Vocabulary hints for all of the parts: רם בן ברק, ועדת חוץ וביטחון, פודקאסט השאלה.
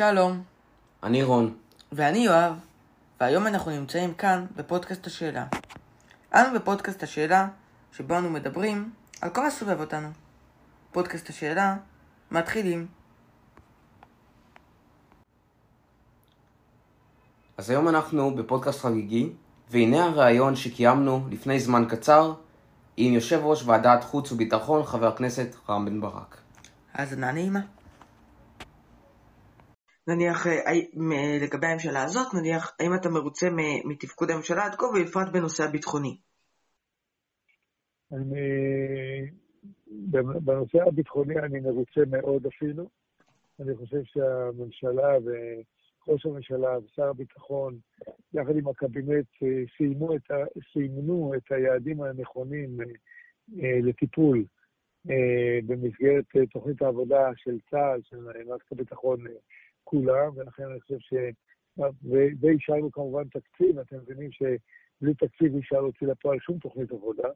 שלום, אני רון ואני יואב, והיום אנחנו נמצאים כאן בפודקאסט השאלה. אנו בפודקאסט השאלה שבו אנו מדברים על כל הסובב אותנו. פודקאסט השאלה, מתחילים. אז היום אנחנו בפודקאסט חגיגי, והנה הרעיון שקיימנו לפני זמן קצר עם יושב ראש ועדת חוץ וביטחון חבר הכנסת רם בן ברק. אז נעימה. נניח, לגבי הממשלה הזאת, נניח, האם אתה מרוצה מתפקוד הממשלה עד כה, ובפרט בנושא הביטחוני? בנושא הביטחוני אני מרוצה מאוד אפילו. אני חושב שהממשלה וראש הממשלה ושר הביטחון, יחד עם הקבינט, סיימנו את היעדים הנכונים לטיפול במסגרת תוכנית העבודה של צה"ל, של מערכת הביטחון כולה, ולכן אני חושב וישארנו כמובן תקציב, אתם מבינים שבלי תקציב ישאר להוציא לפועל שום תוכנית עבודה,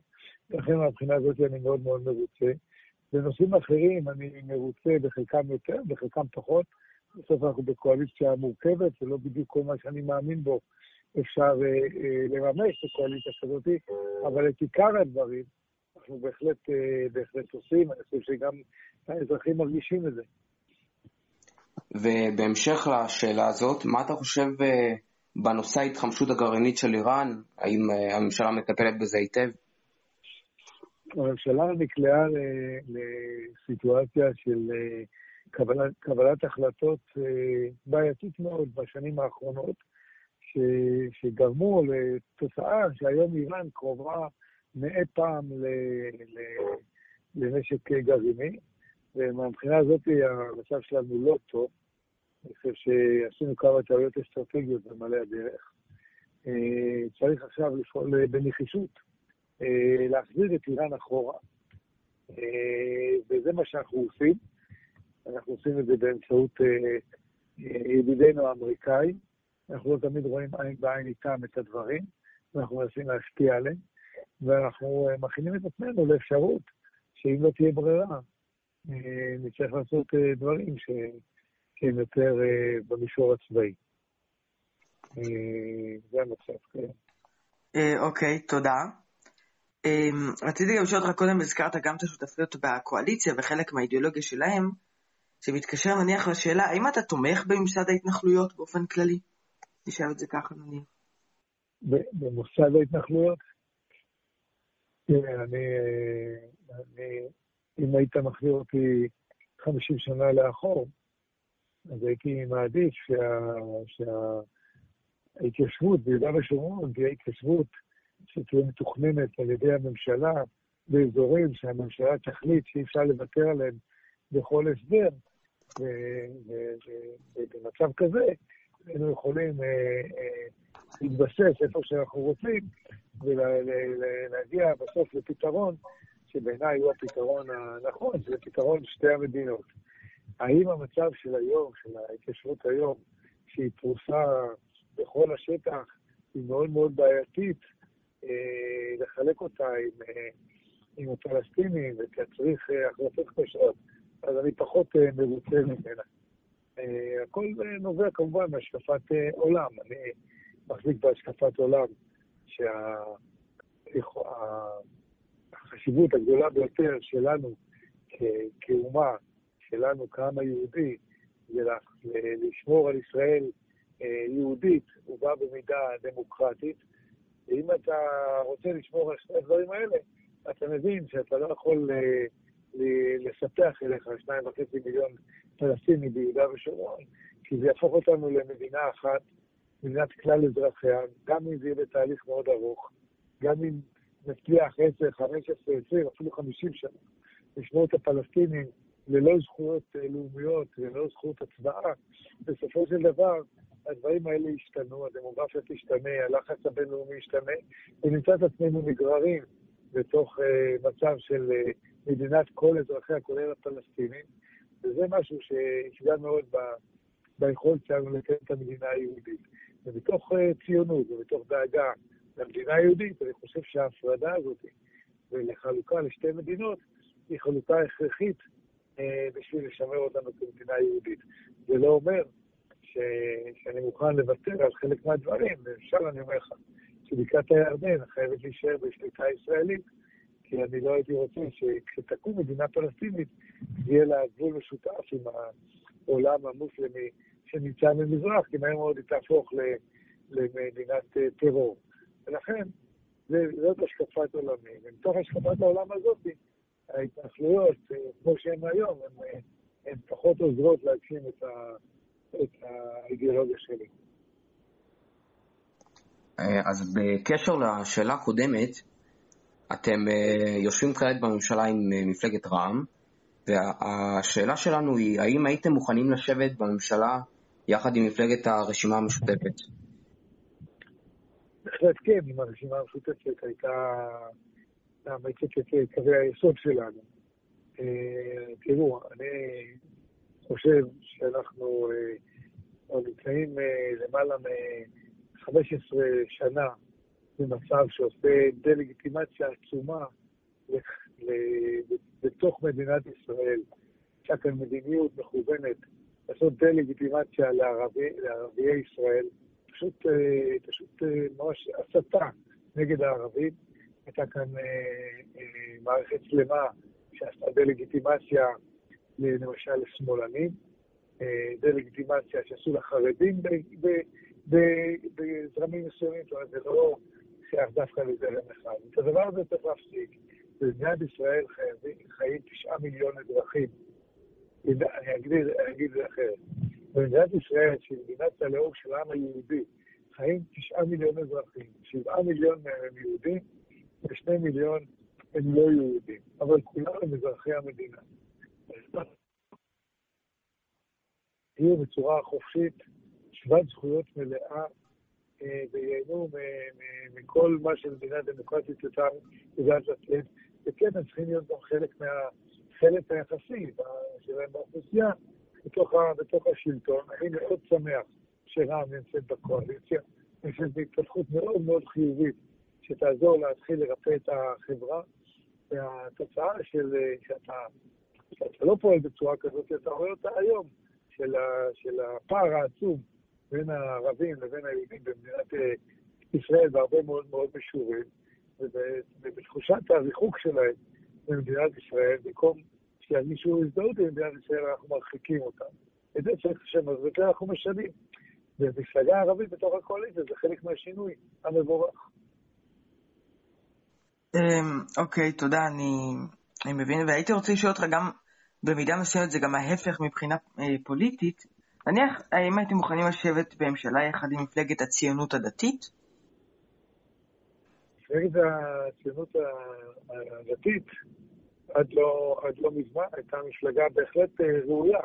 ולכן מהבחינה הזאת אני מאוד מאוד מרוצה. בנושאים אחרים אני מרוצה בחלקם יותר, בחלקם פחות, בסוף אנחנו בקואליציה מורכבת, ולא בדיוק כל מה שאני מאמין בו אפשר לממש בקואליציה כזאת, אבל את עיקר הדברים אנחנו בהחלט עושים, אני חושב שגם האזרחים מרגישים את זה. ובהמשך לשאלה הזאת, מה אתה חושב בנושא ההתחמשות הגרעינית של איראן? האם הממשלה מטפלת בזה היטב? הממשלה נקלעה לסיטואציה של קבלת החלטות בעייתית מאוד בשנים האחרונות, שגרמו לתוצאה שהיום איראן קרובה מאי פעם לנשק גרעיני, ומהבחינה הזאת המצב שלנו לא טוב. אני חושב שעשינו כמה טעויות אסטרטגיות במלא הדרך. צריך עכשיו לפעול בנחישות, להחזיר את איראן אחורה, וזה מה שאנחנו עושים. אנחנו עושים את זה באמצעות ידידינו האמריקאים. אנחנו לא תמיד רואים עין בעין איתם את הדברים, ואנחנו מנסים להשפיע עליהם, ואנחנו מכינים את עצמנו לאפשרות שאם לא תהיה ברירה, נצטרך לעשות דברים שהם יותר במישור הצבאי. זה המצב, כן. אוקיי, תודה. רציתי גם לשאול אותך קודם, הזכרת גם את השותפויות בקואליציה וחלק מהאידיאולוגיה שלהם, שמתקשר נניח לשאלה, האם אתה תומך בממסד ההתנחלויות באופן כללי? נשאר את זה ככה נניח. בממסד ההתנחלויות? כן, אני אם היית מחזיר אותי 50 שנה לאחור, אז הייתי מעדיף שההתיישבות ביהודה ושומרון תהיה התיישבות שתהיה מתוכננת על ידי הממשלה באזורים שהממשלה תחליט שאי אפשר לוותר עליהם בכל הסדר, ובמצב כזה אנחנו יכולים להתבסס איפה שאנחנו רוצים ולהגיע בסוף לפתרון שבעיניי הוא הפתרון הנכון, זה פתרון שתי המדינות. האם המצב של היום, של ההתיישבות היום, שהיא פרוסה בכל השטח, היא מאוד מאוד בעייתית, לחלק אותה עם הפלסטינים, ותצריך החלטות קשות, אז אני פחות מרוצה ממנה. הכל נובע כמובן מהשקפת עולם. אני מחזיק בהשקפת עולם החשיבות הגדולה ביותר שלנו כאומה, שלנו כעם היהודי, זה לשמור על ישראל יהודית ובה במידה דמוקרטית. ואם אתה רוצה לשמור על שני הדברים האלה, אתה מבין שאתה לא יכול לספח אליך 2.5 מיליון פלסטינים ביהודה ושומרון, כי זה יהפוך אותנו למדינה אחת, מדינת כלל אזרחיה, גם אם זה יהיה בתהליך מאוד ארוך, גם אם נצליח 10, 15, 20, אפילו 50 שנה, לשמור את הפלסטינים ללא זכויות לאומיות, ללא זכות הצבעה. בסופו של דבר, הדברים האלה השתנו, הדמוגרפיה תשתנה, הלחץ הבינלאומי ישתנה, ונמצא את עצמנו מגררים בתוך מצב של מדינת כל אזרחיה, כולל הפלסטינים, וזה משהו שישגע מאוד ביכולת שלנו לקיים את המדינה היהודית. ומתוך ציונות ומתוך דאגה, למדינה היהודית, אני חושב שההפרדה הזאת ולחלוקה לשתי מדינות היא חלוקה הכרחית בשביל לשמר אותנו כמדינה יהודית. זה לא אומר שאני מוכן לוותר על חלק מהדברים, ואפשר אני אומר לך, שבקעת הירדן חייבת להישאר בשליטה הישראלית, כי אני לא הייתי רוצה שכשתקום מדינה פלסטינית, יהיה לה גבול משותף עם העולם המוסלמי שנמצא ממזרח, כי מהר מאוד היא תהפוך למדינת טרור. ולכן, זאת השקפת עולמי. ומתוך השקפת העולם הזאת, ההתנחלויות, כמו שהן היום, הן פחות עוזרות להגשים את האידיאולוגיה שלי. אז בקשר לשאלה הקודמת, אתם יושבים כעת בממשלה עם מפלגת רע"מ, והשאלה שלנו היא, האם הייתם מוכנים לשבת בממשלה יחד עם מפלגת הרשימה המשותפת? בהחלט כן, אם הרשימה המשותפת הייתה מאמצת את קווי היסוד שלנו. תראו, אני חושב שאנחנו נמצאים למעלה מ-15 שנה במצב שעושה דה-לגיטימציה עצומה בתוך מדינת ישראל. יש כאן מדיניות מכוונת לעשות דה-לגיטימציה לערביי ישראל. פשוט ממש הסתה נגד הערבים. הייתה כאן מערכת שלמה שעשתה דה-לגיטימציה למשל לשמאלנים, דה-לגיטימציה שעשו לחרדים בזרמים מסוימים, זאת אומרת, זה לא שייך דווקא לזרם אחד. את הדבר הזה צריך להפסיק. במדינת ישראל חיים 9 מיליון אזרחים. אני אגיד את זה אחרת. במדינת ישראל, שהיא מדינת הלאום של העם היהודי, חיים 9 מיליון אזרחים, 7 מיליון מהם יהודים, ו2 מיליון הם לא יהודים, אבל כולם הם אזרחי המדינה. יהיו בצורה חופשית, שוות זכויות מלאה, וייהנו מכל מה שמדינה דמוקרטית יותר יודעת לתת, וכן הם צריכים להיות גם חלק היחסי שלהם באוכלוסייה, בתוך השלטון. אני מאוד שמח שרם נמצאת בקואליציה, יש איזו התפתחות מאוד מאוד חיובית, שתעזור להתחיל לרפא את החברה, והתוצאה של שאתה לא פועל בצורה כזאת, אתה רואה אותה היום, של הפער העצום בין הערבים לבין היהודים במדינת ישראל, והרבה מאוד מאוד משורים, ובתחושת הריחוק שלהם במדינת ישראל, במקום שיגישו הזדהות במדינת ישראל, אנחנו מרחיקים אותם. את זה צריך שמזריקה אנחנו משנים. ובמפלגה הערבית בתוך הקואליציה, זה חלק מהשינוי המבורך. אוקיי, תודה, אני מבין, והייתי רוצה לשאול אותך גם במידה מסוימת, זה גם ההפך מבחינה פוליטית, נניח, האם הייתם מוכנים לשבת בממשלה יחד עם מפלגת הציונות הדתית? מפלגת הציונות הדתית עד לא מזמן הייתה מפלגה בהחלט ראויה.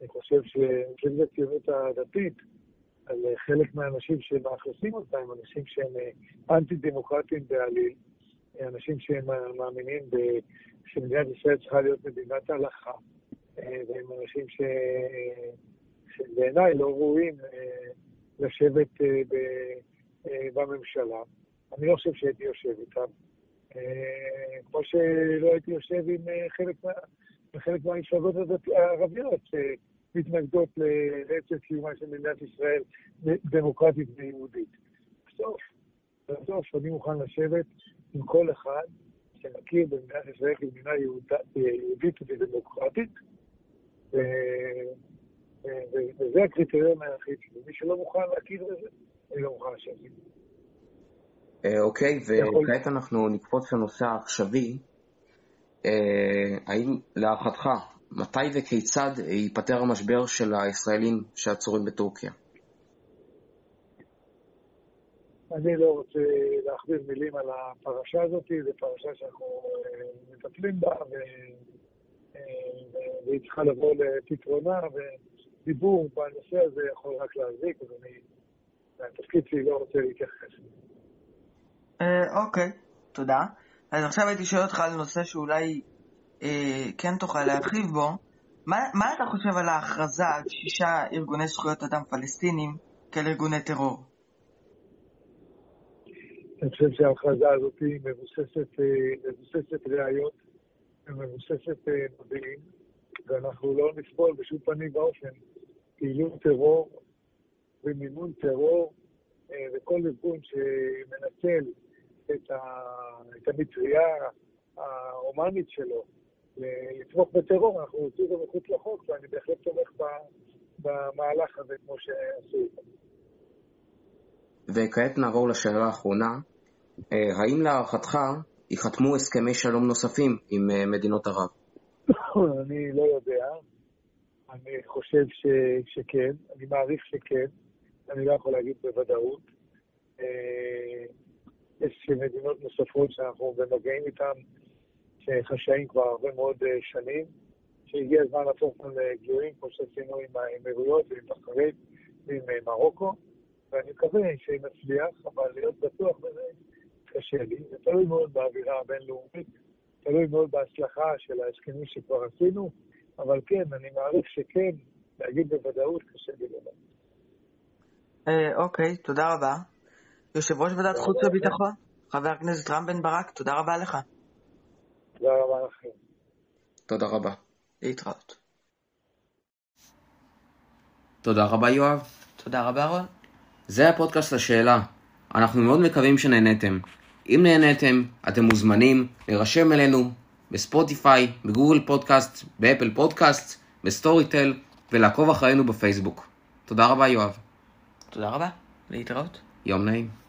אני חושב שמפלגת הציונות הדתית, על חלק מהאנשים שמאכלסים אותם, אנשים שהם אנטי-דמוקרטיים בעליל, אנשים שמאמינים שמדינת ישראל צריכה להיות מדינת הלכה, והם אנשים שבעיניי לא ראויים לשבת בממשלה. אני לא חושב שהייתי יושב איתם, כמו שלא הייתי יושב עם חלק מהמפלגות הערביות שמתנגדות לעצם קיומה של מדינת ישראל דמוקרטית ויהודית. בסוף אני מוכן לשבת עם כל אחד שמכיר במדינת ישראל כמדינה יהודית ודמוקרטית, וזה הקריטריון היחיד שלי. מי שלא מוכן להכיר בזה, אני לא מוכן לשבת. אוקיי, וכעת אנחנו נקפוץ לנושא העכשווי. האם להערכתך, מתי וכיצד ייפתר המשבר של הישראלים שעצורים בטורקיה? אני לא רוצה להכביר מילים על הפרשה הזאת, זו פרשה שאנחנו מטפלים בה, והיא צריכה לבוא לפתרונה, ודיבור בנושא הזה יכול רק להזיק, אז התפקיד שלי לא רוצה להתייחס. אוקיי, תודה. אז עכשיו הייתי שואל אותך על נושא שאולי כן תוכל להרחיב בו. מה אתה חושב על ההכרזה על 6 ארגוני זכויות אדם פלסטינים כאל ארגוני טרור? אני חושב שההכרזה הזאת מבוססת ראיות ומבוססת מודיעין, ואנחנו לא נסבול בשום פנים באופן פעילות טרור במימון טרור, וכל ארגון שמנצל את המטריה האומנית שלו לתמוך בטרור, אנחנו רוצים גם מחוץ לחוק, ואני בהחלט תומך במהלך הזה כמו שעשו איתם. וכעת נעבור לשאלה האחרונה, האם להערכתך יחתמו הסכמי שלום נוספים עם מדינות ערב? אני לא יודע, אני חושב שכן, אני מעריך שכן, אני לא יכול להגיד בוודאות. יש מדינות נוספות שאנחנו במגעים איתן שחשאים כבר הרבה מאוד שנים, שהגיע הזמן להפוך כאן לגלויים, כמו שעשינו עם האמירויות ועם בחריין ועם מרוקו, ואני מקווה שנצליח, אבל להיות בטוח בזה קשה לי. זה תלוי מאוד באווירה הבינלאומית, תלוי מאוד בהצלחה של ההסכמים שכבר עשינו, אבל כן, אני מעריך שכן, להגיד בוודאות קשה לי לדעת. אוקיי, תודה רבה. יושב ראש ועדת חוץ וביטחון, חבר הכנסת רם בן ברק, תודה רבה לך. תודה רבה לכם. תודה רבה. להתראות. תודה רבה יואב. תודה רבה רון. זה הפודקאסט השאלה. אנחנו מאוד מקווים שנהנתם. אם נהנתם, אתם מוזמנים להירשם אלינו בספוטיפיי, בגוגל פודקאסט, באפל פודקאסט, בסטוריטל, ולעקוב אחרינו בפייסבוק. תודה רבה יואב. תודה רבה. להתראות. יום נעים.